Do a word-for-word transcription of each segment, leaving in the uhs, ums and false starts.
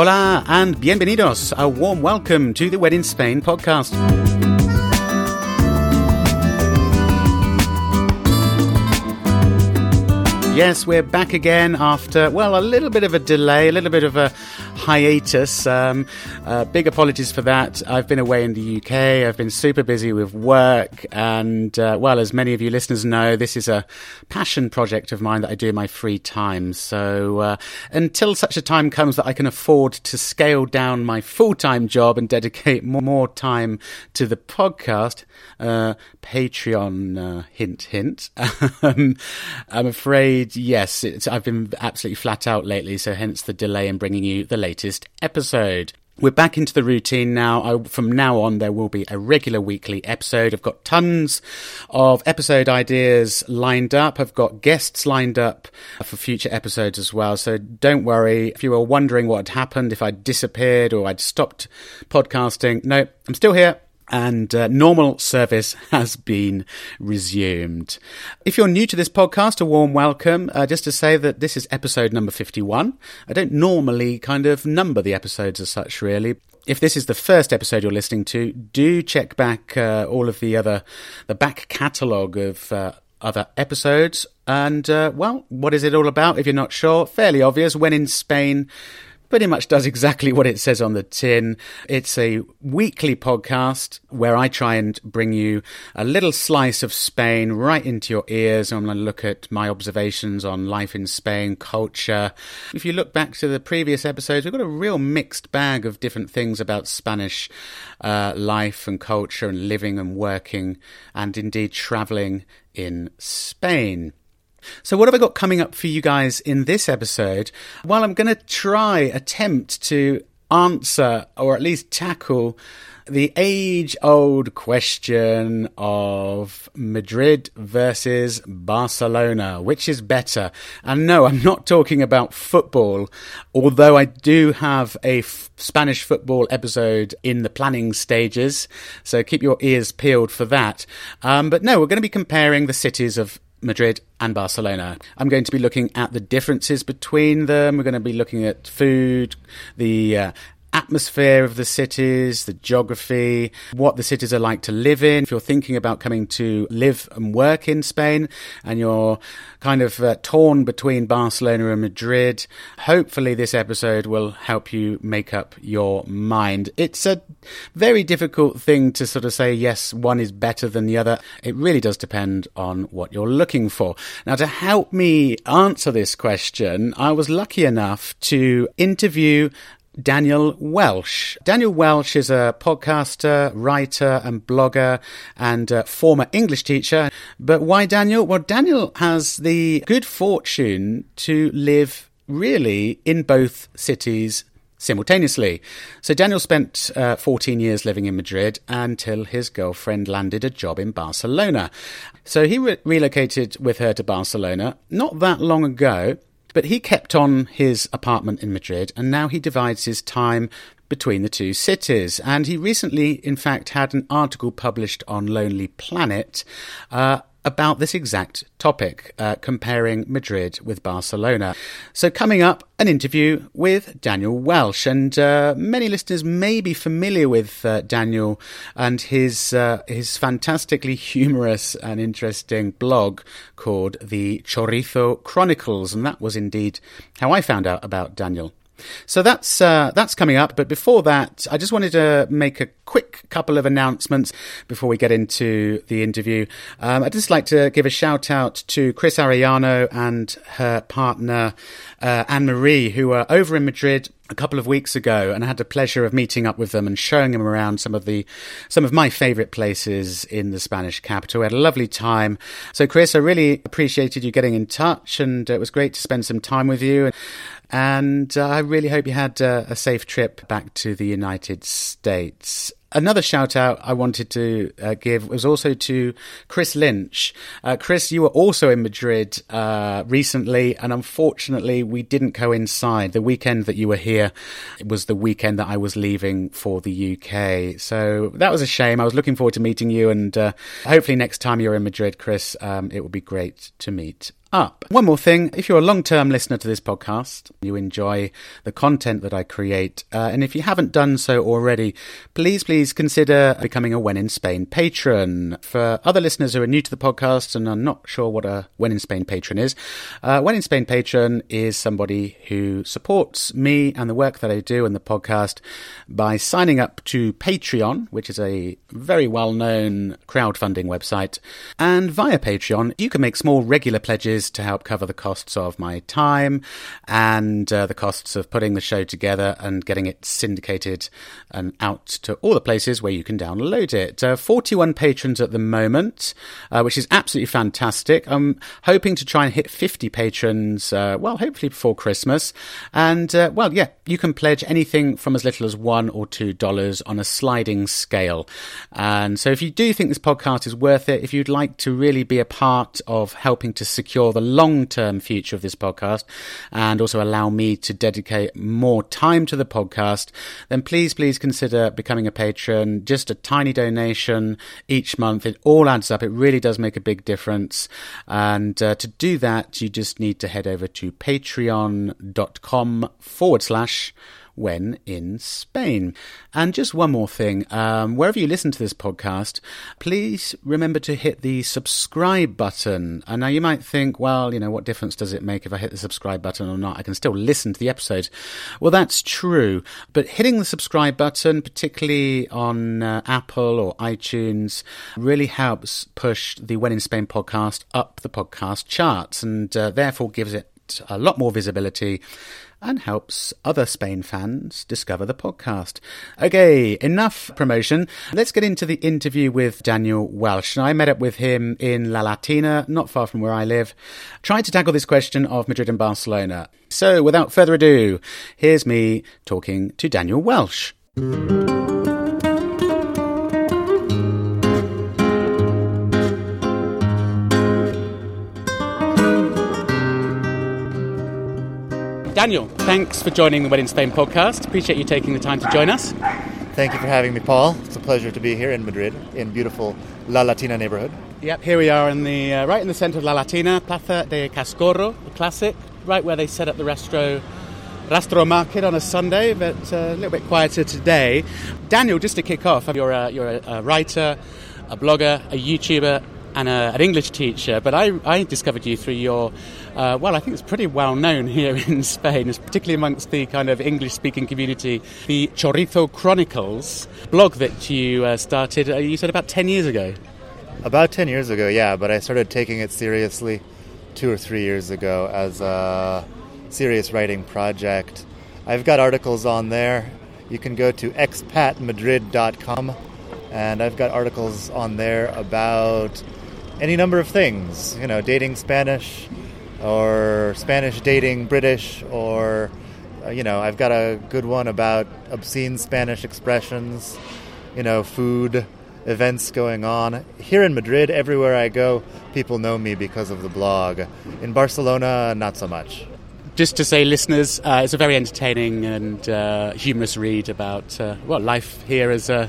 Hola and bienvenidos. A warm welcome to the Wed in Spain podcast. Yes, we're back again after, well, a little bit of a delay, a little bit of a hiatus. Um, uh, big apologies for that. I've been away in the U K. I've been super busy with work. And, uh, well, as many of you listeners know, this is a passion project of mine that I do in my free time. So uh, until such a time comes that I can afford to scale down my full-time job and dedicate more, more time to the podcast, uh, Patreon, uh, hint, hint, I'm afraid, yes, it's, I've been absolutely flat out lately. So hence the delay in bringing you the latest episode. We're back into the routine now. I, from now on, there will be a regular weekly episode. I've got tons of episode ideas lined up. I've got guests lined up for future episodes as well. So don't worry. If you were wondering what had happened, if I'd disappeared or I'd stopped podcasting, no, I'm still here. And uh, normal service has been resumed. If you're new to this podcast, a warm welcome. Uh, just to say that this is episode number fifty-one. I don't normally kind of number the episodes as such, really. If this is the first episode you're listening to, do check back uh, all of the other, the back catalogue of uh, other episodes. And, uh, well, what is it all about? If you're not sure, fairly obvious. When in Spain pretty much does exactly what it says on the tin. It's a weekly podcast where I try and bring you a little slice of Spain right into your ears. I'm going to look at my observations on life in Spain, culture. If you look back to the previous episodes, we've got a real mixed bag of different things about Spanish uh, life and culture and living and working and indeed travelling in Spain. So what have I got coming up for you guys in this episode? Well, I'm going to try, attempt to answer or at least tackle the age-old question of Madrid versus Barcelona. Which is better? And no, I'm not talking about football, although I do have a f- Spanish football episode in the planning stages. So keep your ears peeled for that. Um, but no, we're going to be comparing the cities of Madrid and Barcelona. I'm going to be looking at the differences between them. We're going to be looking at food, the uh, atmosphere of the cities, the geography, what the cities are like to live in. If you're thinking about coming to live and work in Spain and you're kind of uh, torn between Barcelona and Madrid, hopefully this episode will help you make up your mind. It's a very difficult thing to sort of say, yes, one is better than the other. It really does depend on what you're looking for. Now, to help me answer this question, I was lucky enough to interview Daniel Welsh. Daniel Welsh is a podcaster, writer and blogger and a former English teacher. But why Daniel? Well, Daniel has the good fortune to live really in both cities simultaneously. So Daniel spent uh, fourteen years living in Madrid until his girlfriend landed a job in Barcelona. So he re- relocated with her to Barcelona not that long ago. But he kept on his apartment in Madrid and now he divides his time between the two cities. And he recently, in fact, had an article published on Lonely Planet uh, about this exact topic, uh, comparing Madrid with Barcelona. So coming up, an interview with Daniel Welsh. And uh, many listeners may be familiar with uh, Daniel and his uh, his fantastically humorous and interesting blog called the Chorizo Chronicles. And that was indeed how I found out about Daniel. So that's uh, that's coming up. But before that, I just wanted to make a quick couple of announcements before we get into the interview. Um, I'd just like to give a shout out to Chris Arellano and her partner, uh, Anne-Marie, who are over in Madrid a couple of weeks ago, and I had the pleasure of meeting up with them and showing them around some of the some of my favourite places in the Spanish capital. We had a lovely time. So, Chris, I really appreciated you getting in touch, and it was great to spend some time with you. And uh, I really hope you had uh, a safe trip back to the United States. Another shout out I wanted to uh, give was also to Chris Lynch. Uh, Chris, you were also in Madrid uh, recently, and unfortunately we didn't coincide. The weekend that you were here was the weekend that I was leaving for the U K. So that was a shame. I was looking forward to meeting you, and uh, hopefully next time you're in Madrid, Chris, um, it will be great to meet up. One more thing, if you're a long-term listener to this podcast, you enjoy the content that I create, uh, and if you haven't done so already, please, please consider becoming a When in Spain patron. For other listeners who are new to the podcast and are not sure what a When in Spain patron is, uh, When in Spain patron is somebody who supports me and the work that I do in the podcast by signing up to Patreon, which is a very well-known crowdfunding website, and via Patreon, you can make small regular pledges to help cover the costs of my time and uh, the costs of putting the show together and getting it syndicated and out to all the places where you can download it. Uh, forty-one patrons at the moment, uh, which is absolutely fantastic. I'm hoping to try and hit fifty patrons, uh, well, hopefully before Christmas. And, uh, well, yeah, you can pledge anything from as little as one dollar or two dollars on a sliding scale. And so if you do think this podcast is worth it, if you'd like to really be a part of helping to secure the long-term future of this podcast and also allow me to dedicate more time to the podcast, then please, please consider becoming a patron. Just a tiny donation each month. It all adds up. It really does make a big difference. And uh, to do that, you just need to head over to patreon.com forward slash When in Spain. And just one more thing, um, wherever you listen to this podcast, please remember to hit the subscribe button. And now you might think, well, you know, what difference does it make if I hit the subscribe button or not? I can still listen to the episode. Well, that's true. But hitting the subscribe button, particularly on uh, Apple or iTunes, really helps push the When in Spain podcast up the podcast charts and uh, therefore gives it a lot more visibility and helps other Spain fans discover the podcast. Okay, enough promotion. Let's get into the interview with Daniel Welsh. And I met up with him in La Latina, not far from where I live, trying to tackle this question of Madrid and Barcelona. So without further ado, here's me talking to Daniel Welsh. Daniel, thanks for joining the When in Spain podcast. Appreciate you taking the time to join us. Thank you for having me, Paul. It's a pleasure to be here in Madrid, in beautiful La Latina neighborhood. Yep, here we are in the uh, right in the center of La Latina, Plaza de Cascorro, the classic, right where they set up the Rastro, Rastro market on a Sunday, but uh, a little bit quieter today. Daniel, just to kick off, you're a, you're a, a writer, a blogger, a YouTuber, and a, an English teacher, but I, I discovered you through your, uh, well, I think it's pretty well known here in Spain, particularly amongst the kind of English-speaking community, the Chorizo Chronicles blog that you uh, started, uh, you said about ten years ago. About ten years ago, yeah, but I started taking it seriously two or three years ago as a serious writing project. I've got articles on there. You can go to expat madrid dot com, and I've got articles on there about any number of things, you know, dating Spanish or Spanish dating British, or, uh, you know, I've got a good one about obscene Spanish expressions, you know, food, events going on. Here in Madrid, everywhere I go, people know me because of the blog. In Barcelona, not so much. Just to say, listeners, uh, it's a very entertaining and uh, humorous read about, uh, well, life here as a...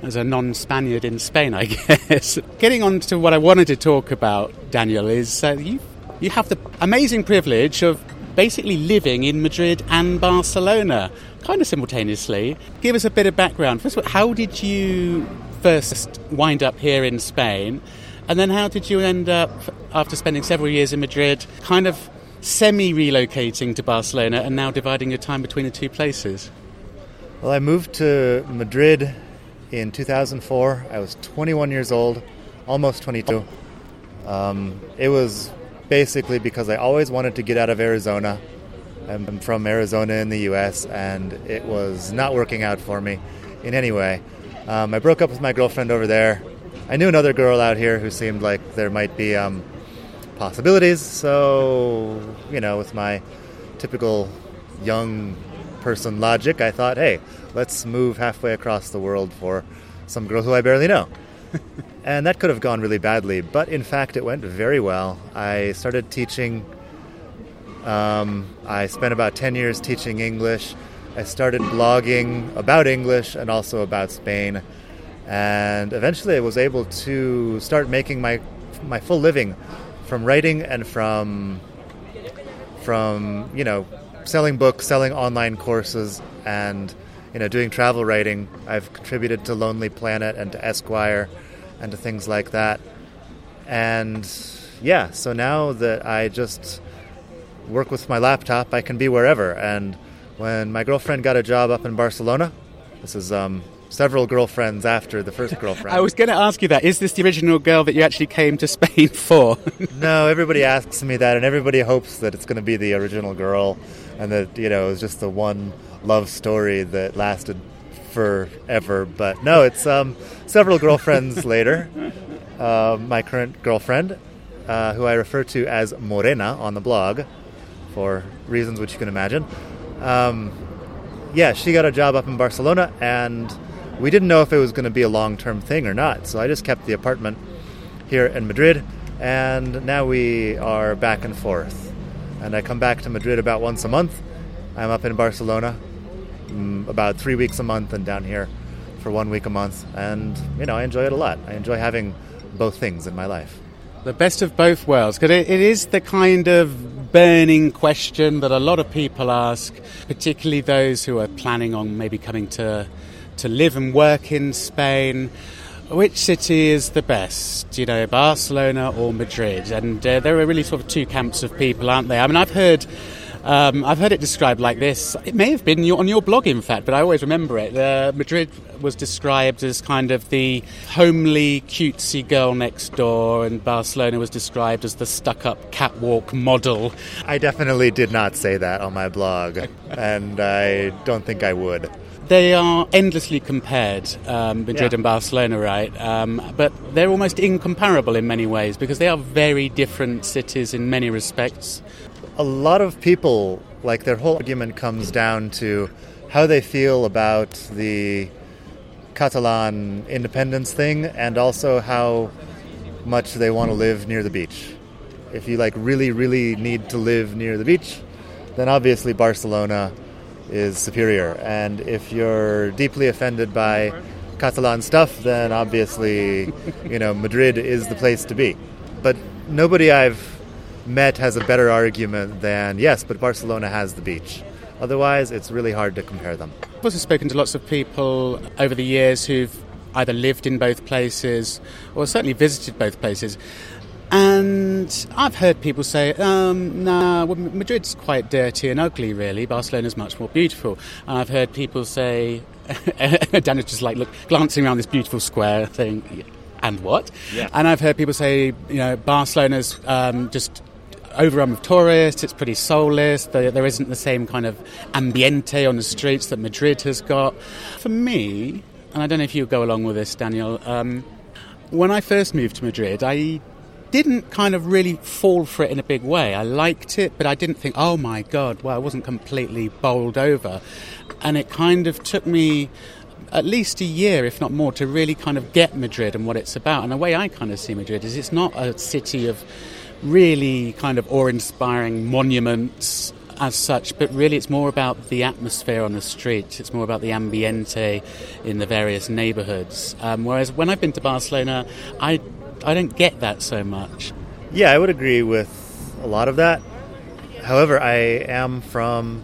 as a non-Spaniard in Spain, I guess. Getting on to what I wanted to talk about, Daniel, is uh, you you have the amazing privilege of basically living in Madrid and Barcelona, kind of simultaneously. Give us a bit of background. First of all, how did you first wind up here in Spain? And then how did you end up, after spending several years in Madrid, kind of semi-relocating to Barcelona and now dividing your time between the two places? Well, I moved to Madrid in two thousand four, I was twenty-one years old, almost twenty-two. Um, it was basically because I always wanted to get out of Arizona. I'm from Arizona in the U S, and it was not working out for me in any way. Um, I broke up with my girlfriend over there. I knew another girl out here who seemed like there might be um, possibilities. So, you know, with my typical young person logic, I thought, hey, let's move halfway across the world for some girl who I barely know. And that could have gone really badly, but in fact it went very well. I started teaching. Um, I spent about ten years teaching English. I started blogging about English and also about Spain. And eventually I was able to start making my my full living from writing and from from you know selling books, selling online courses, and you know doing travel writing. I've contributed to Lonely Planet and to Esquire and to things like that. And yeah, so now that I just work with my laptop, I can be wherever. And when my girlfriend got a job up in Barcelona, this is um, several girlfriends after the first girlfriend. I was going to ask you that. Is this the original girl that you actually came to Spain for? No, everybody asks me that, and everybody hopes that it's going to be the original girl, and that, you know, it was just the one love story that lasted forever. But no, it's um, several girlfriends later. Uh, my current girlfriend, uh, who I refer to as Morena on the blog, for reasons which you can imagine. Um, yeah, she got a job up in Barcelona, and we didn't know if it was going to be a long-term thing or not, so I just kept the apartment here in Madrid, and now we are back and forth. And I come back to Madrid about once a month. I'm up in Barcelona um, about three weeks a month, and down here for one week a month. And, you know, I enjoy it a lot. I enjoy having both things in my life. The best of both worlds, because it, it is the kind of burning question that a lot of people ask, particularly those who are planning on maybe coming to to live and work in Spain. Which city is the best, you know, Barcelona or Madrid? And uh, there are really sort of two camps of people, aren't there? I mean, I've heard um, I've heard it described like this. It may have been on your blog, in fact, but I always remember it. Uh, Madrid was described as kind of the homely, cutesy girl next door, and Barcelona was described as the stuck-up catwalk model. I definitely did not say that on my blog, and I don't think I would. They are endlessly compared, um, Madrid yeah. and Barcelona, right? Um, but they're almost incomparable in many ways, because they are very different cities in many respects. A lot of people, like, their whole argument comes down to how they feel about the Catalan independence thing, and also how much they want to live near the beach. If you like really, really need to live near the beach, then obviously Barcelona is superior. And if you're deeply offended by Catalan stuff, then obviously, you know, Madrid is the place to be. But nobody I've met has a better argument than, yes, but Barcelona has the beach. Otherwise, it's really hard to compare them. I've also spoken to lots of people over the years who've either lived in both places or certainly visited both places. And I've heard people say, um, nah, well, Madrid's quite dirty and ugly, really. Barcelona's much more beautiful. And I've heard people say, Daniel's just like, look, glancing around this beautiful square thing, and what? Yeah. And I've heard people say, you know, Barcelona's um, just overrun with tourists, it's pretty soulless, there, there isn't the same kind of ambiente on the streets that Madrid has got. For me, and I don't know if you go along with this, Daniel, um, when I first moved to Madrid, I didn't kind of really fall for it in a big way. I liked it, but I didn't think, oh my God, well, I wasn't completely bowled over. And it kind of took me at least a year, if not more, to really kind of get Madrid and what it's about. And the way I kind of see Madrid is it's not a city of really kind of awe-inspiring monuments as such, but really it's more about the atmosphere on the street. It's more about the ambiente in the various neighbourhoods. Um, whereas when I've been to Barcelona, I I don't get that so much. Yeah, I would agree with a lot of that. However, I am from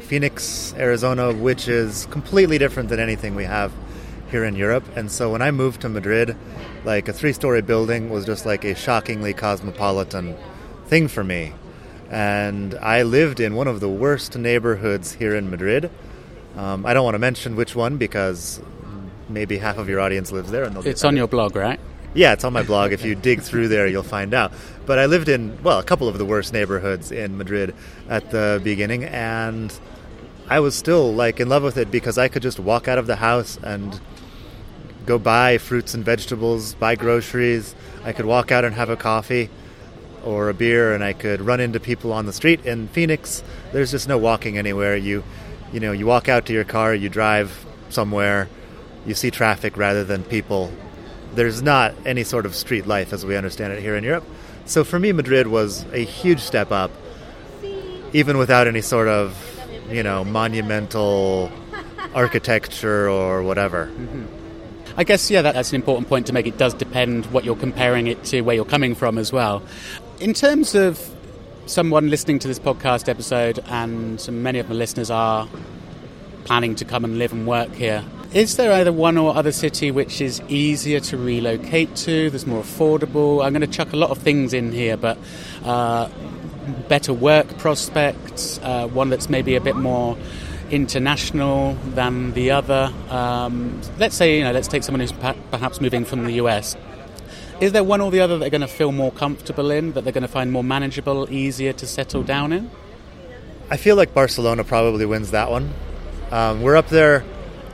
Phoenix, Arizona, which is completely different than anything we have here in Europe. And so when I moved to Madrid, like, a three-story building was just like a shockingly cosmopolitan thing for me. And I lived in one of the worst neighborhoods here in Madrid. Um, I don't want to mention which one, because maybe half of your audience lives there. And it's on your blog, right? Yeah, it's on my blog. If you dig through there, you'll find out. But I lived in, well, a couple of the worst neighborhoods in Madrid at the beginning, and I was still, like, in love with it, because I could just walk out of the house and go buy fruits and vegetables, buy groceries. I could walk out and have a coffee or a beer, and I could run into people on the street. In Phoenix, there's just no walking anywhere. You, you know, you walk out to your car, you drive somewhere, you see traffic rather than people. There's not any sort of street life as we understand it here in Europe. So for me, Madrid was a huge step up, even without any sort of, you know, monumental architecture or whatever. Mm-hmm. I guess, yeah, that's an important point to make. It does depend what you're comparing it to, where you're coming from as well. In terms of someone listening to this podcast episode, and many of my listeners are planning to come and live and work here, is there either one or other city which is easier to relocate to, that's more affordable? I'm going to chuck a lot of things in here, but uh, better work prospects, uh, one that's maybe a bit more international than the other. Um, let's say, you know, let's take someone who's perhaps moving from the U S. Is there one or the other that they're going to feel more comfortable in, that they're going to find more manageable, easier to settle down in? I feel like Barcelona probably wins that one. Um, we're up there,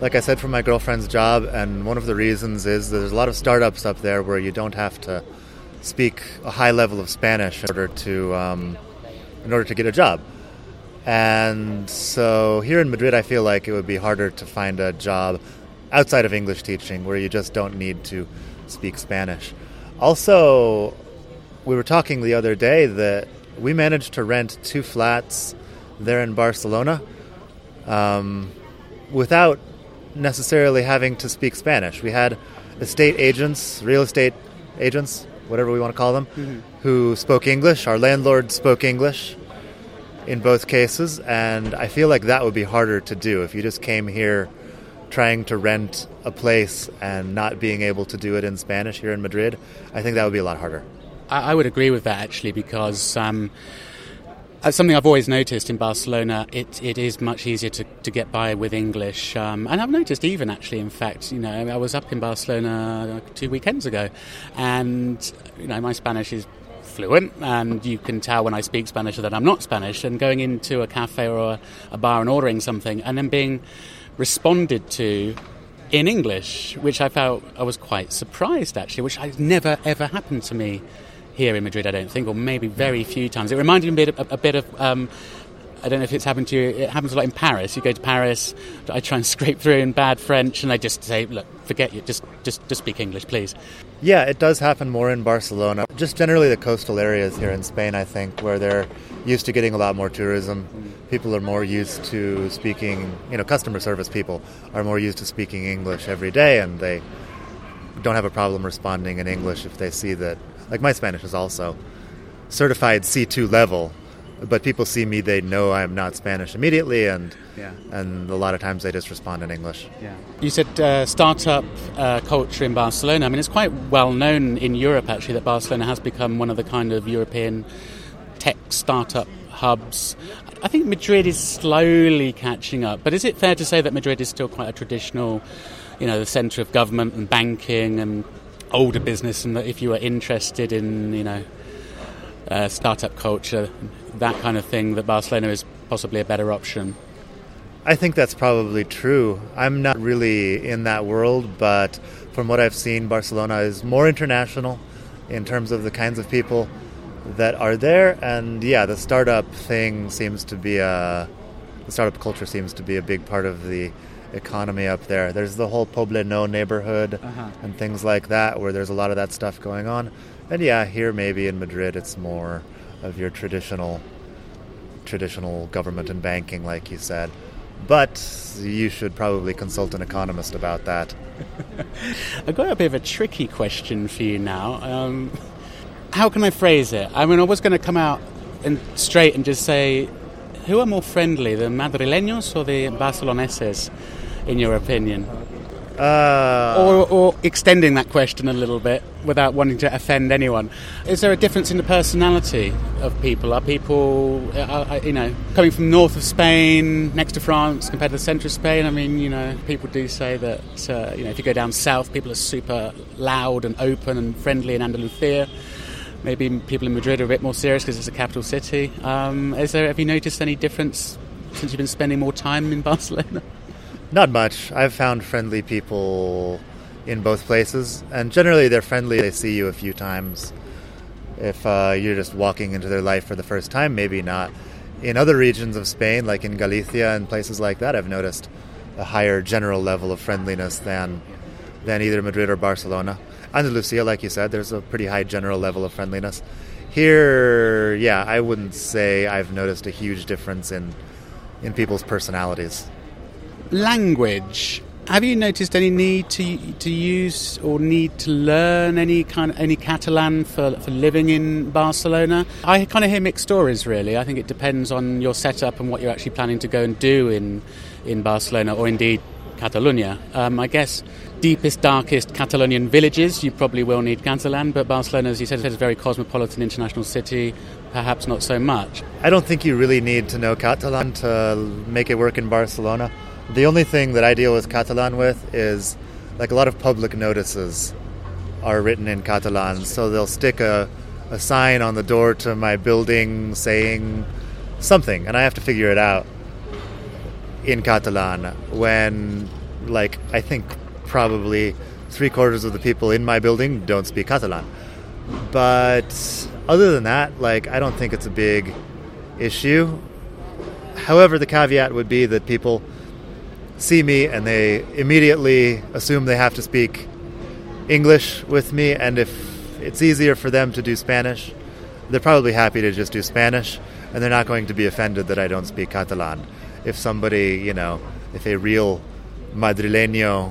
like I said, for my girlfriend's job, and one of the reasons is there's a lot of startups up there where you don't have to speak a high level of Spanish in order to um, in order to get a job. And so here in Madrid, I feel like it would be harder to find a job outside of English teaching where you just don't need to speak Spanish. Also, we were talking the other day that we managed to rent two flats there in Barcelona um, without necessarily having to speak Spanish. We had estate agents, real estate agents, whatever we want to call them, mm-hmm. who spoke English. Our landlord spoke English in both cases, and I feel like that would be harder to do if you just came here trying to rent a place and not being able to do it in Spanish here in Madrid. I think that would be a lot harder. I, I would agree with that, actually, because um, that's something I've always noticed in Barcelona. It it is much easier to, to get by with English. Um, and I've noticed even, actually, in fact, you know, I was up in Barcelona two weekends ago, and, you know, my Spanish is fluent, and you can tell when I speak Spanish or that I'm not Spanish. And going into a cafe or a, a bar and ordering something and then being responded to in English, which I felt I was quite surprised, actually, which has never, ever happened to me here in Madrid, I don't think, or maybe very few times. It reminded me a bit of, a bit of um, I don't know if it's happened to you, it happens a lot in Paris. You go to Paris, I try and scrape through in bad French, and they just say, look, forget you, just, just, just speak English, please. Yeah, it does happen more in Barcelona. Just generally the coastal areas here in Spain, I think, where they're used to getting a lot more tourism. People are more used to speaking, you know, customer service people are more used to speaking English every day, and they don't have a problem responding in English if they see that. Like, my Spanish is also certified C two level, but people see me, they know I'm not Spanish immediately, and yeah. and a lot of times they just respond in English. Yeah. You said uh, startup uh, culture in Barcelona. I mean, it's quite well known in Europe, actually, that Barcelona has become one of the kind of European tech startup hubs. I think Madrid is slowly catching up, but is it fair to say that Madrid is still quite a traditional, you know, the centre of government and banking and older business, and that if you are interested in, you know, Uh, startup culture, that kind of thing, that Barcelona is possibly a better option? I think that's probably true. I'm not really in that world, but from what I've seen, Barcelona is more international in terms of the kinds of people that are there. And yeah, the startup thing seems to be a, the startup culture seems to be a big part of the economy up there. There's the whole Poblenou neighborhood uh-huh. and things like that, where there's a lot of that stuff going on. And yeah, here maybe in Madrid, it's more of your traditional traditional government and banking, like you said. But you should probably consult an economist about that. I've got a bit of a tricky question for you now. Um, how can I phrase it? I mean, I was going to come out and straight and just say, who are more friendly, the madrileños or the barceloneses, in your opinion? Uh, or, or extending that question a little bit without wanting to offend anyone, is there a difference in the personality of people? Are people, uh, you know, coming from north of Spain, next to France, compared to the centre of Spain? I mean, you know, people do say that, uh, you know, if you go down south, people are super loud and open and friendly in Andalusia. Maybe people in Madrid are a bit more serious because it's a capital city. Um, is there, have you noticed any difference since you've been spending more time in Barcelona? Not much. I've found friendly people in both places, and generally they're friendly. They see you a few times. If uh, you're just walking into their life for the first time, maybe not. In other regions of Spain, like in Galicia and places like that, I've noticed a higher general level of friendliness than than either Madrid or Barcelona. Andalusia, like you said, there's a pretty high general level of friendliness. Here, yeah, I wouldn't say I've noticed a huge difference in in people's personalities. Language. Have you noticed any need to to use or need to learn any kind of, any Catalan for for living in Barcelona? I kind of hear mixed stories, really. I think it depends on your setup and what you're actually planning to go and do in in Barcelona, or indeed Catalonia. Um, I guess deepest, darkest Catalonian villages, you probably will need Catalan, but Barcelona, as you said, is a very cosmopolitan international city, perhaps not so much. I don't think you really need to know Catalan to make it work in Barcelona. The only thing that I deal with Catalan with is, like, a lot of public notices are written in Catalan, so they'll stick a, a sign on the door to my building saying something, and I have to figure it out in Catalan, when, like, I think probably three quarters of the people in my building don't speak Catalan. But other than that, like, I don't think it's a big issue. However, the caveat would be that people see me and they immediately assume they have to speak English with me, and if it's easier for them to do Spanish, they're probably happy to just do Spanish, and they're not going to be offended that I don't speak Catalan. If somebody, you know, if a real Madrileño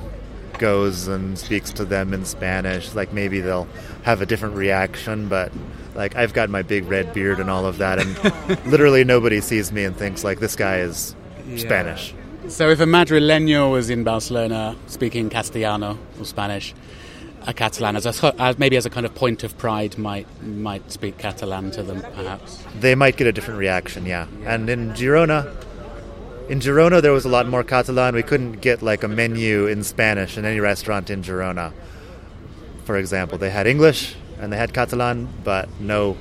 goes and speaks to them in Spanish, like, maybe they'll have a different reaction, but, like, I've got my big red beard and all of that, and literally nobody sees me and thinks, like, this guy is yeah. Spanish. So if a Madrileño was in Barcelona speaking Castellano or Spanish, a Catalan, as a, as maybe as a kind of point of pride, might might speak Catalan to them, perhaps. They might get a different reaction, yeah. And in Girona, in Girona there was a lot more Catalan. We couldn't get, like, a menu in Spanish in any restaurant in Girona, for example. They had English and they had Catalan, but no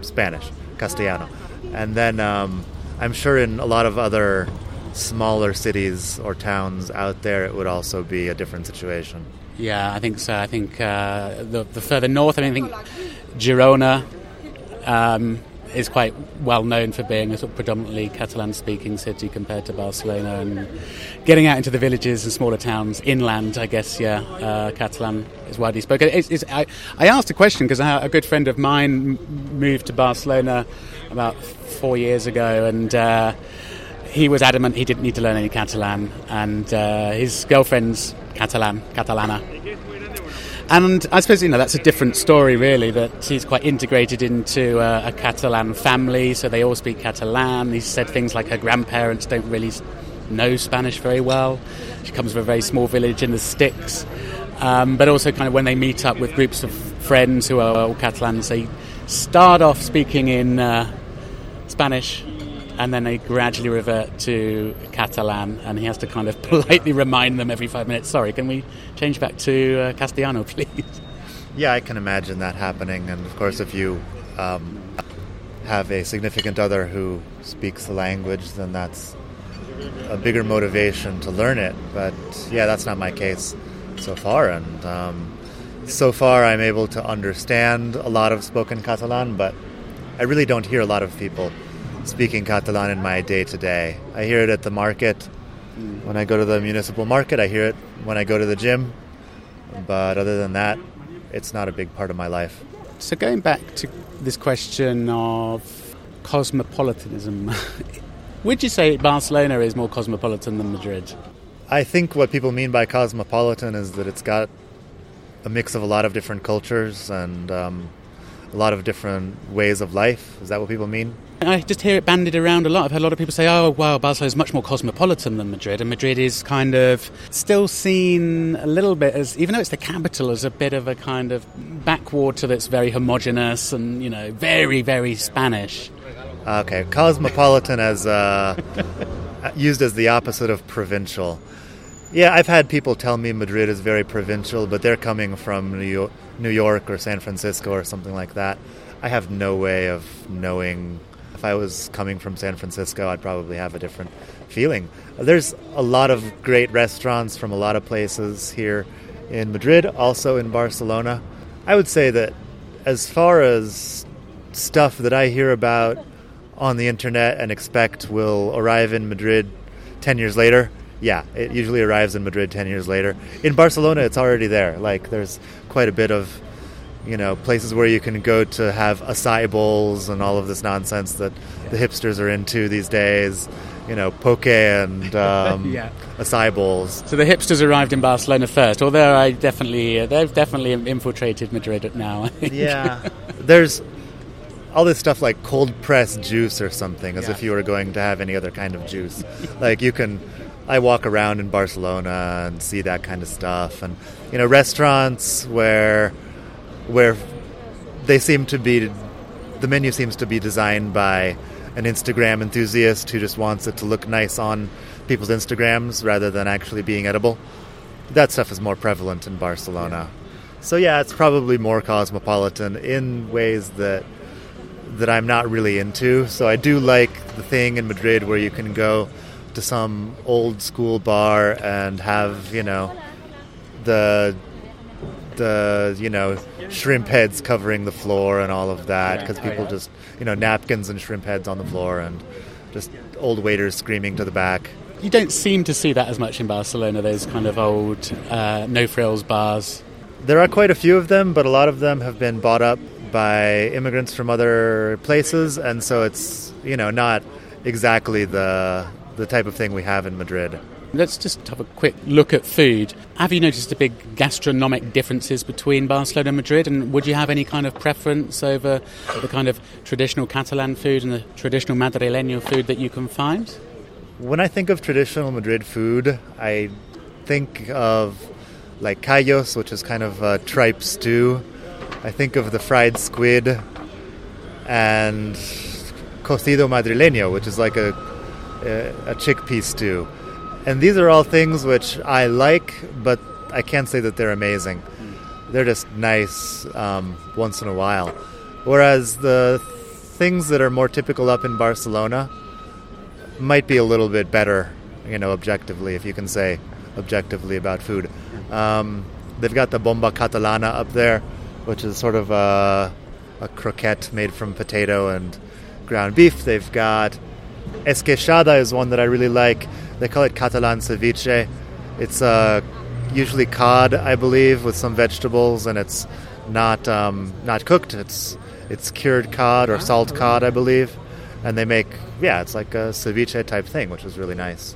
Spanish, Castellano. And then um, I'm sure in a lot of other smaller cities or towns out there, it would also be a different situation. Yeah, I think so. I think uh, the, the further north, I mean, I think Girona um, is quite well known for being a sort of predominantly Catalan-speaking city compared to Barcelona, and getting out into the villages and smaller towns inland, I guess, yeah, uh, Catalan is widely spoken. It's, it's, I, I asked a question because a good friend of mine moved to Barcelona about four years ago, and Uh, he was adamant he didn't need to learn any Catalan, and uh, his girlfriend's Catalan, Catalana. And I suppose, you know, that's a different story, really, that he's quite integrated into uh, a Catalan family, so they all speak Catalan. He said things like her grandparents don't really know Spanish very well. She comes from a very small village in the sticks. Um, but also kind of when they meet up with groups of friends who are all Catalan, so they start off speaking in uh, Spanish, and then they gradually revert to Catalan, and he has to kind of politely remind them every five minutes, sorry, can we change back to uh, Castellano, please? Yeah, I can imagine that happening. And, of course, if you um, have a significant other who speaks the language, then that's a bigger motivation to learn it. But, yeah, that's not my case so far. And um, so far I'm able to understand a lot of spoken Catalan, but I really don't hear a lot of people speaking Catalan in my day-to-day. I hear it at the market. When I go to the municipal market, I hear it when I go to the gym. But other than that, it's not a big part of my life. So going back to this question of cosmopolitanism, would you say Barcelona is more cosmopolitan than Madrid? I think what people mean by cosmopolitan is that it's got a mix of a lot of different cultures and um, a lot of different ways of life. Is that what people mean? I just hear it banded around a lot. I've heard a lot of people say, oh, wow, Barcelona is much more cosmopolitan than Madrid, and Madrid is kind of still seen a little bit as, even though it's the capital, as a bit of a kind of backwater that's very homogenous and, you know, very, very Spanish. Okay, cosmopolitan as uh, used as the opposite of provincial. Yeah, I've had people tell me Madrid is very provincial, but they're coming from New York or San Francisco or something like that. I have no way of knowing. If I was coming from San Francisco, I'd probably have a different feeling. There's a lot of great restaurants from a lot of places here in Madrid, also in Barcelona. I would say that as far as stuff that I hear about on the internet and expect will arrive in Madrid ten years later, yeah, it usually arrives in Madrid ten years later. In Barcelona, it's already there. Like, there's quite a bit of, you know, places where you can go to have acai bowls and all of this nonsense that the hipsters are into these days. you know, poke and um, yeah. acai bowls. So the hipsters arrived in Barcelona first, although I definitely uh, they've definitely infiltrated Madrid now, I think. Yeah, there's all this stuff like cold pressed juice or something, as yeah. if you were going to have any other kind of juice. Like you can, I walk around in Barcelona and see that kind of stuff, and you know, restaurants where where they seem to be, the menu seems to be designed by an Instagram enthusiast who just wants it to look nice on people's Instagrams rather than actually being edible. That stuff is more prevalent in Barcelona. Yeah. So yeah, it's probably more cosmopolitan in ways that that I'm not really into. So I do like the thing in Madrid where you can go to some old school bar and have, you know, the the you know shrimp heads covering the floor and all of that, because people just, you know, napkins and shrimp heads on the floor and just old waiters screaming to the back. You don't seem to see that as much in Barcelona, those kind of old uh, no-frills bars. There are quite a few of them, but a lot of them have been bought up by immigrants from other places, and so it's, you know, not exactly the the type of thing we have in Madrid. Let's just have a quick look at food. Have you noticed the big gastronomic differences between Barcelona and Madrid? And would you have any kind of preference over the kind of traditional Catalan food and the traditional Madrileño food that you can find? When I think of traditional Madrid food, I think of like callos, which is kind of a tripe stew. I think of the fried squid and cocido madrileño, which is like a, a, a chickpea stew. And these are all things which I like, but I can't say that they're amazing. They're just nice um, once in a while. Whereas the things that are more typical up in Barcelona might be a little bit better, you know, objectively, if you can say objectively about food. Um, they've got the bomba catalana up there, which is sort of a, a croquette made from potato and ground beef. They've got esqueixada is one that I really like. They call it Catalan ceviche. It's uh, usually cod, I believe, with some vegetables, and it's not um, not cooked. It's it's cured cod or salt cod, I believe. And they make, yeah, it's like a ceviche type thing, which is really nice.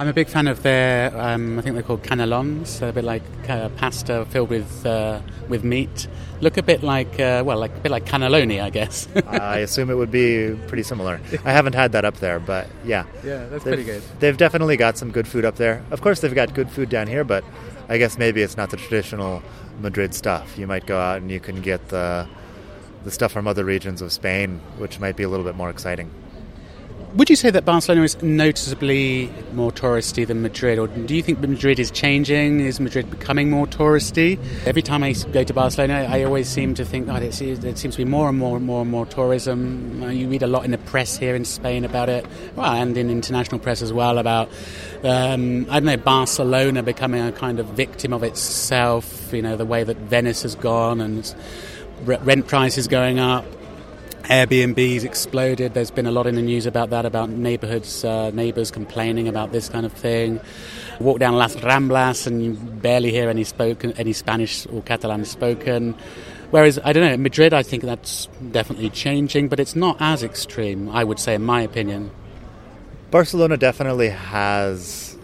I'm a big fan of their, um, I think they're called canelons, a bit like uh, pasta filled with uh, with meat. Look a bit like, uh, well, like a bit like cannelloni, I guess. I assume it would be pretty similar. I haven't had that up there, but yeah. Yeah, that's they've, pretty good. They've definitely got some good food up there. Of course, they've got good food down here, but I guess maybe it's not the traditional Madrid stuff. You might go out and you can get the the stuff from other regions of Spain, which might be a little bit more exciting. Would you say that Barcelona is noticeably more touristy than Madrid, or do you think Madrid is changing? Is Madrid becoming more touristy? Every time I go to Barcelona, I always seem to think, oh, there seems to be more and more and more and more tourism. You read a lot in the press here in Spain about it, well, and in international press as well, about, um, I don't know, Barcelona becoming a kind of victim of itself, you know, the way that Venice has gone and rent prices going up. Airbnb's exploded. There's been a lot in the news about that, about neighbourhoods, uh, neighbours complaining about this kind of thing. Walk down Las Ramblas and you barely hear any spoken, any Spanish or Catalan spoken. Whereas, I don't know, in Madrid I think that's definitely changing, but it's not as extreme, I would say, in my opinion. Barcelona definitely has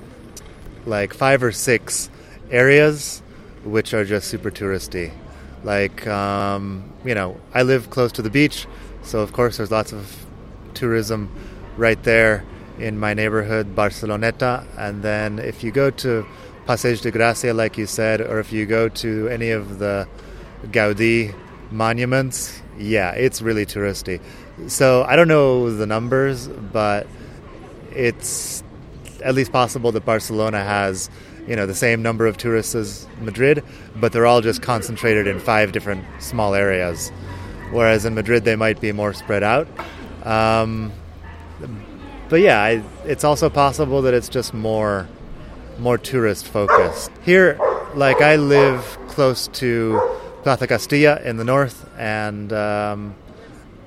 like five or six areas which are just super touristy. Like, um, you know, I live close to the beach, so of course there's lots of tourism right there in my neighborhood, Barceloneta. And then if you go to Passeig de Gràcia, like you said, or if you go to any of the Gaudí monuments, yeah, it's really touristy. So I don't know the numbers, but it's at least possible that Barcelona has, you know, the same number of tourists as Madrid, but they're all just concentrated in five different small areas. Whereas in Madrid, they might be more spread out. Um, but yeah, I, it's also possible that it's just more, more tourist focused. Here, like I live close to Plaza Castilla in the north, and um,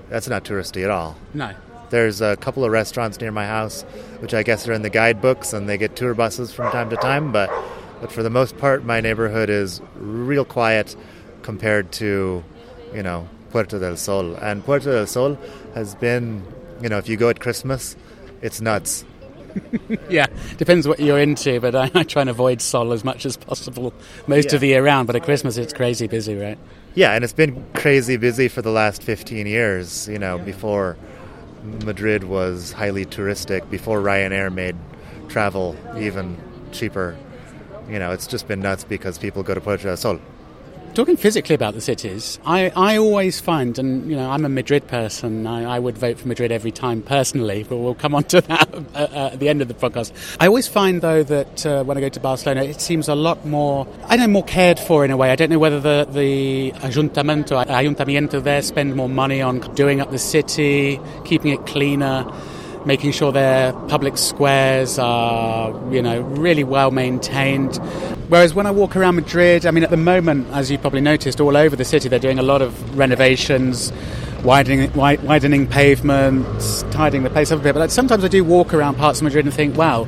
that's not touristy at all. No. There's a couple of restaurants near my house, which I guess are in the guidebooks, and they get tour buses from time to time. But, but for the most part, my neighborhood is real quiet compared to, you know, Puerta del Sol. And Puerta del Sol has been, you know, if you go at Christmas, it's nuts. Yeah, depends what you're into, but I, I try and avoid Sol as much as possible most yeah. of the year round, but at Christmas it's crazy busy, right? Yeah, and it's been crazy busy for the last fifteen years, you know, yeah. before Madrid was highly touristic, before Ryanair made travel even cheaper. You know, it's just been nuts because people go to Puerta del Sol. Talking physically about the cities, I, I always find, and, you know, I'm a Madrid person. I, I would vote for Madrid every time personally, but we'll come on to that uh, uh, at the end of the podcast. I always find, though, that uh, when I go to Barcelona, it seems a lot more, I don't know, more cared for in a way. I don't know whether the, the ayuntamiento, ayuntamiento there spend more money on doing up the city, keeping it cleaner, making sure their public squares are, you know, really well maintained. Whereas when I walk around Madrid, I mean, at the moment, as you probably noticed, all over the city, they're doing a lot of renovations, widening widening pavements, tidying the place up a bit. But sometimes I do walk around parts of Madrid and think, wow,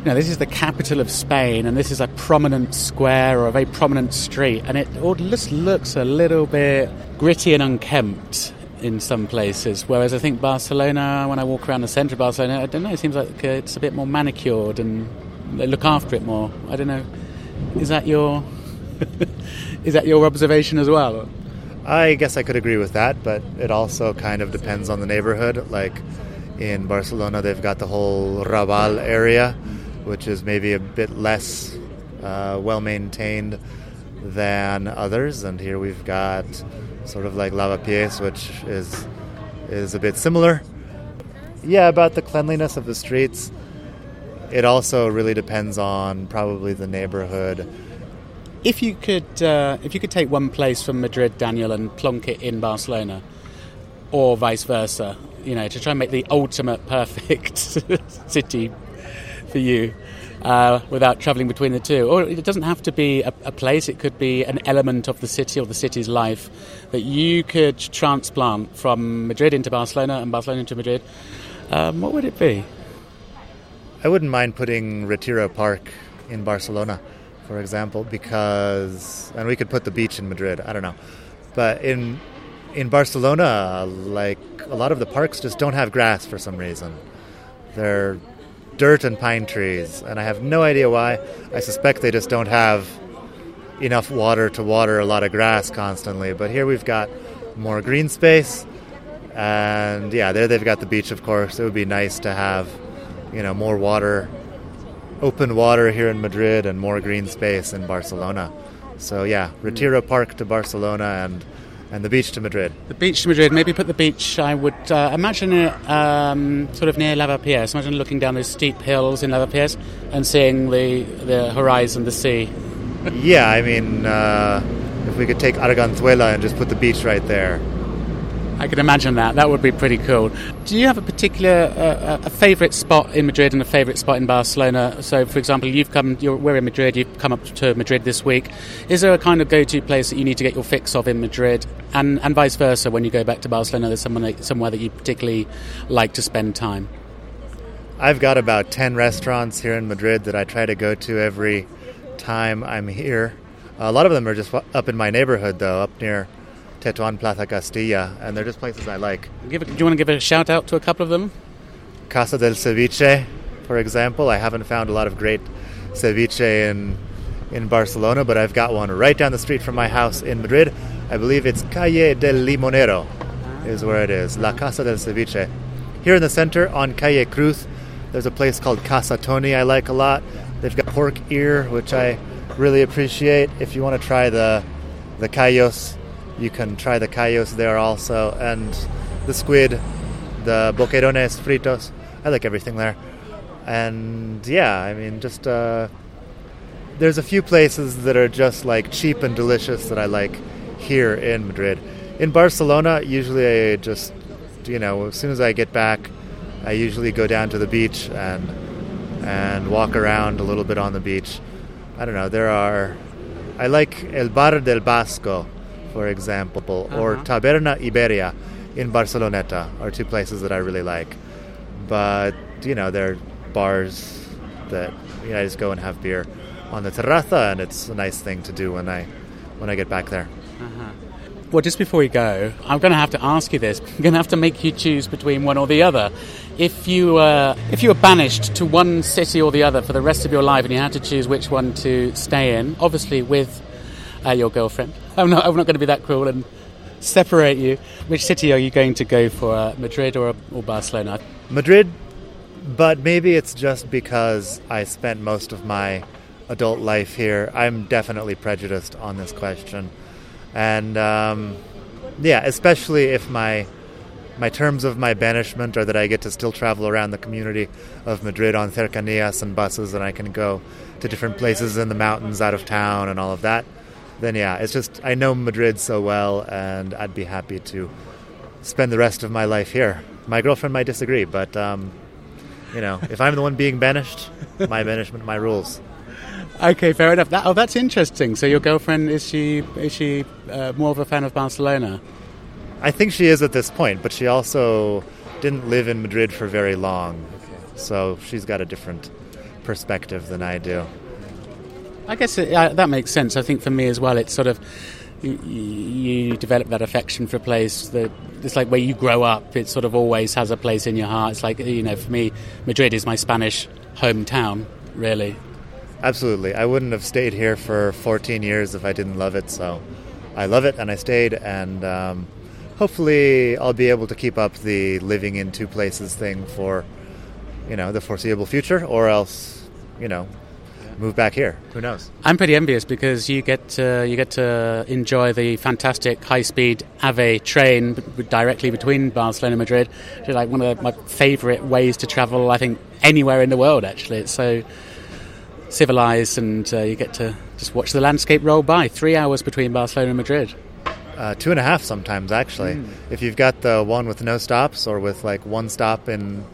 you know, this is the capital of Spain, and this is a prominent square or a very prominent street, and it all just looks a little bit gritty and unkempt in some places, whereas I think Barcelona, when I walk around the centre of Barcelona, I don't know, it seems like it's a bit more manicured and they look after it more. I don't know. Is that your is that your observation as well? I guess I could agree with that, but it also kind of depends on the neighbourhood. Like in Barcelona, they've got the whole Raval area, which is maybe a bit less uh, well-maintained than others, and here we've got sort of like Lavapiés, which is is a bit similar. Yeah, about the cleanliness of the streets, it also really depends on probably the neighborhood. If you could, uh, if you could take one place from Madrid, Daniel, and plonk it in Barcelona, or vice versa, you know, to try and make the ultimate perfect city for you. Uh, without travelling between the two. Or it doesn't have to be a, a place, it could be an element of the city or the city's life that you could transplant from Madrid into Barcelona and Barcelona into Madrid. Um, what would it be? I wouldn't mind putting Retiro Park in Barcelona, for example, because... And we could put the beach in Madrid, I don't know. But in in Barcelona, like, a lot of the parks just don't have grass for some reason. They're dirt and pine trees, and I have no idea why. I suspect they just don't have enough water to water a lot of grass constantly, but here we've got more green space, and yeah, there they've got the beach, of course. It would be nice to have, you know, more water, open water here in Madrid and more green space in Barcelona. So yeah, Retiro Park to Barcelona and And the beach to Madrid. The beach to Madrid. Maybe put the beach, I would uh, imagine it um, sort of near Lavapiés. Imagine looking down those steep hills in Lavapiés and seeing the, the horizon, the sea. Yeah, I mean, uh, if we could take Arganzuela and just put the beach right there. I could imagine that. That would be pretty cool. Do you have a particular uh, a favourite spot in Madrid and a favourite spot in Barcelona? So, for example, you've come. You're, we're in Madrid. You've come up to Madrid this week. Is there a kind of go-to place that you need to get your fix of in Madrid, and and vice versa when you go back to Barcelona? There's someone somewhere that you particularly like to spend time. I've got about ten restaurants here in Madrid that I try to go to every time I'm here. A lot of them are just up in my neighborhood, though, up near Tetuan, Plaza Castilla, and they're just places I like. Give it, do you want to give a shout out to a couple of them? Casa del Ceviche, for example. I haven't found a lot of great ceviche in in Barcelona, but I've got one right down the street from my house in Madrid. I believe it's Calle del Limonero is where it is, La Casa del Ceviche. Here in the center on Calle Cruz, there's a place called Casa Tony I like a lot. They've got pork ear, which I really appreciate. If you want to try the the callos, you can try the callos there also, and the squid, the boquerones fritos. I like everything there. And yeah, I mean, just uh, there's a few places that are just like cheap and delicious that I like here in Madrid. In Barcelona, usually I just, you know, as soon as I get back, I usually go down to the beach and and walk around a little bit on the beach. I don't know, there are, I like El Bar del Basco, for example, uh-huh. or Taberna Iberia in Barceloneta are two places that I really like. But, you know, they're bars that, you know, I just go and have beer on the terraza, and it's a nice thing to do when I when I get back there. Uh-huh. Well, just before we go, I'm going to have to ask you this. I'm going to have to make you choose between one or the other. If you uh, if you were banished to one city or the other for the rest of your life and you had to choose which one to stay in, obviously with uh, your girlfriend, I'm not, I'm not going to be that cruel and separate you. Which city are you going to go for, uh, Madrid or, or Barcelona? Madrid, but maybe it's just because I spent most of my adult life here. I'm definitely prejudiced on this question. And um, yeah, especially if my my terms of my banishment are that I get to still travel around the community of Madrid on cercanías and buses, and I can go to different places in the mountains out of town and all of that. Then yeah, it's just, I know Madrid so well, and I'd be happy to spend the rest of my life here. My girlfriend might disagree, but um, you know, if I'm the one being banished, my banishment, my rules. Okay, fair enough. That, oh, that's interesting. So your girlfriend, is she is she uh, more of a fan of Barcelona? I think she is at this point, but she also didn't live in Madrid for very long. Okay. So she's got a different perspective than I do. I guess it, uh, that makes sense. I think for me as well, it's sort of, you, you develop that affection for a place that, it's like where you grow up, it sort of always has a place in your heart. It's like, you know, for me, Madrid is my Spanish hometown, really. Absolutely. I wouldn't have stayed here for fourteen years if I didn't love it, so I love it and I stayed, and um, hopefully I'll be able to keep up the living in two places thing for, you know, the foreseeable future, or else, you know, move back here. Who knows? I'm pretty envious because you get to, you get to enjoy the fantastic high-speed AVE train directly between Barcelona and Madrid. It's like one of my favorite ways to travel, I think, anywhere in the world, actually. It's so civilized, and uh, you get to just watch the landscape roll by. Three hours between Barcelona and Madrid. Uh, two and a half sometimes, actually. Mm. If you've got the one with no stops, or with like one stop in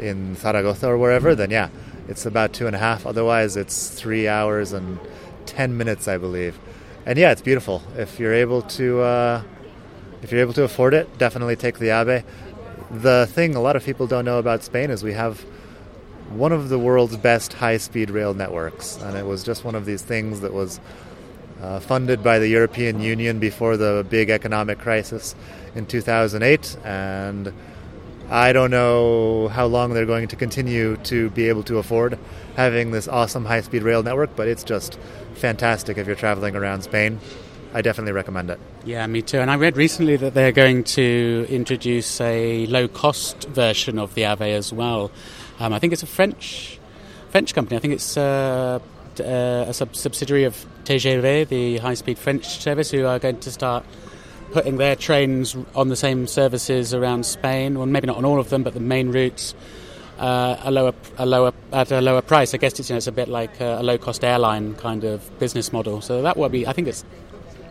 in Zaragoza or wherever, then yeah, it's about two and a half. Otherwise, it's three hours and ten minutes, I believe. And yeah, it's beautiful. If you're able to, uh, if you're able to afford it, definitely take the AVE. The thing a lot of people don't know about Spain is we have one of the world's best high-speed rail networks, and it was just one of these things that was uh, funded by the European Union before the big economic crisis in two thousand eight, and I don't know how long they're going to continue to be able to afford having this awesome high-speed rail network, but it's just fantastic if you're traveling around Spain. I definitely recommend it. Yeah, me too. And I read recently that they're going to introduce a low-cost version of the AVE as well. Um, I think it's a French French company. I think it's uh, uh, a sub- subsidiary of T G V, the high-speed French service, who are going to start putting their trains on the same services around Spain. Well, maybe not on all of them, but the main routes uh, a lower, a lower, at a lower price. I guess it's, you know, it's a bit like a low-cost airline kind of business model. So that would be, I think it's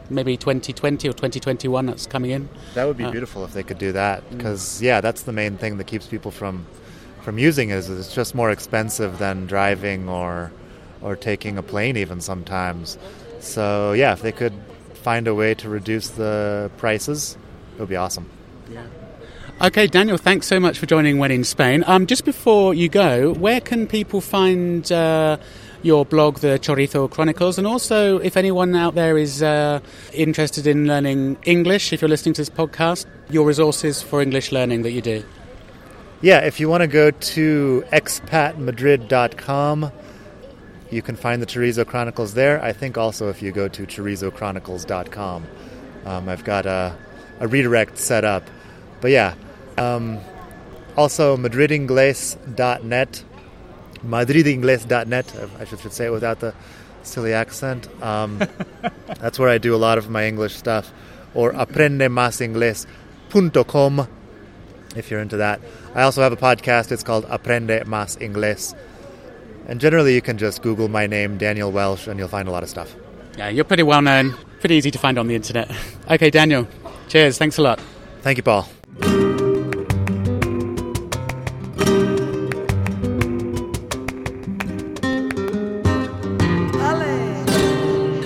maybe twenty twenty or twenty twenty-one that's coming in. That would be uh, beautiful if they could do that, because, yeah, that's the main thing that keeps people from... from using is it's just more expensive than driving or or taking a plane even sometimes. So yeah, if they could find a way to reduce the prices, it would be awesome. Yeah. Okay, Daniel, thanks so much for joining When in Spain. Um, just before you go, where can people find uh, your blog, the Chorizo Chronicles, and also if anyone out there is uh, interested in learning English, if you're listening to this podcast, your resources for English learning that you do? Yeah, if you want to go to expat madrid dot com, you can find the Chorizo Chronicles there. I think also if you go to chorizo chronicles dot com, um, I've got a, a redirect set up. But yeah, um, also madrid ingles dot net, madrid ingles dot net, I should, should say it without the silly accent. Um, that's where I do a lot of my English stuff. Or aprende más ingles dot com. If you're into that. I also have a podcast. It's called Aprende Más Inglés. And generally you can just Google my name, Daniel Welsh, and you'll find a lot of stuff. Yeah, you're pretty well known. Pretty easy to find on the internet. Okay, Daniel. Cheers. Thanks a lot. Thank you, Paul.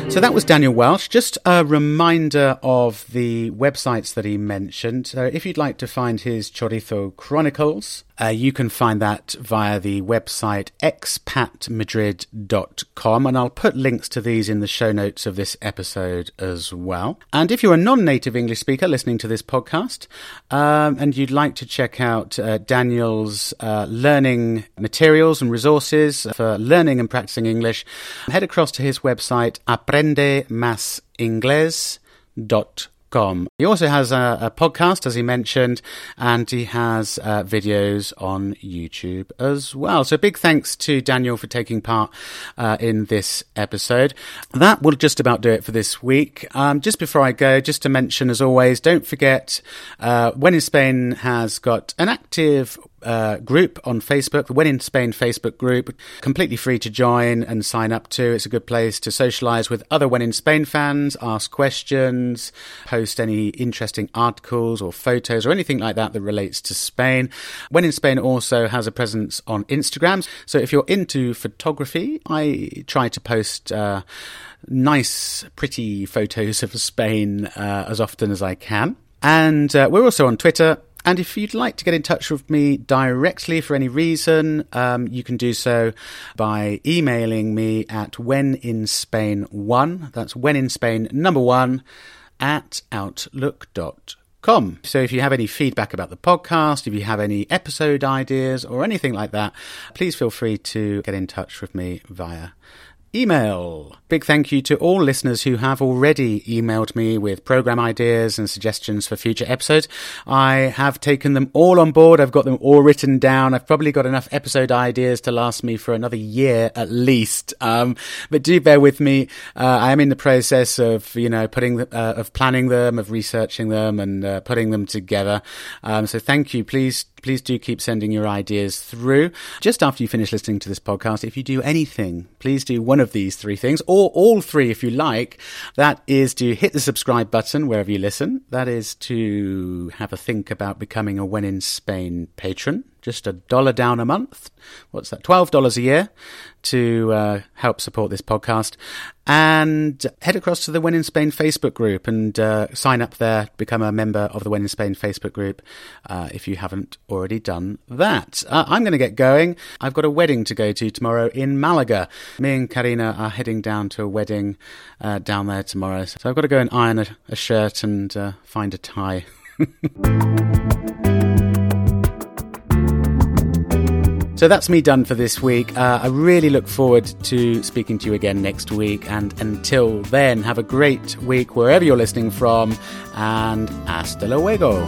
So that was Daniel Welsh. Just a reminder of the websites that he mentioned. Uh, if you'd like to find his Chorizo Chronicles, Uh, you can find that via the website expat madrid dot com, and I'll put links to these in the show notes of this episode as well. And if you're a non-native English speaker listening to this podcast, um, and you'd like to check out uh, Daniel's uh, learning materials and resources for learning and practicing English, head across to his website aprende más inglés dot com. He also has a, a podcast, as he mentioned, and he has uh, videos on YouTube as well. So big thanks to Daniel for taking part uh, in this episode. That will just about do it for this week. Um, just before I go, just to mention, as always, don't forget, uh, When in Spain has got an active Uh, group on Facebook, the When in Spain Facebook group, completely free to join and sign up to. It's a good place to socialise with other When in Spain fans, ask questions, post any interesting articles or photos or anything like that that relates to Spain. When in Spain also has a presence on Instagram, so if you're into photography, I try to post uh, nice, pretty photos of Spain uh, as often as I can. And uh, we're also on Twitter. And if you'd like to get in touch with me directly for any reason, um, you can do so by emailing me at wheninspain one, that's wheninspain number one, at outlook dot com. So if you have any feedback about the podcast, if you have any episode ideas or anything like that, please feel free to get in touch with me via email. Big thank you to all listeners who have already emailed me with program ideas and suggestions for future episodes. I have taken them all on board. I've got them all written down. I've probably got enough episode ideas to last me for another year at least. Um, but do bear with me. Uh, I am in the process of, you know, putting, the, uh, of planning them, of researching them and uh, putting them together. Um, so thank you. Please Please do keep sending your ideas through. Just after you finish listening to this podcast, if you do anything, please do one of these three things, or all three if you like. That is to hit the subscribe button wherever you listen. That is to have a think about becoming a When in Spain patron. Just a dollar down a month. What's that? twelve dollars a year to uh, help support this podcast. And head across to the When in Spain Facebook group and uh, sign up there. Become a member of the When in Spain Facebook group uh, if you haven't already done that. Uh, I'm going to get going. I've got a wedding to go to tomorrow in Malaga. Me and Karina are heading down to a wedding uh, down there tomorrow. So I've got to go and iron a, a shirt and uh, find a tie. So that's me done for this week. Uh, I really look forward to speaking to you again next week. And until then, have a great week wherever you're listening from. And hasta luego.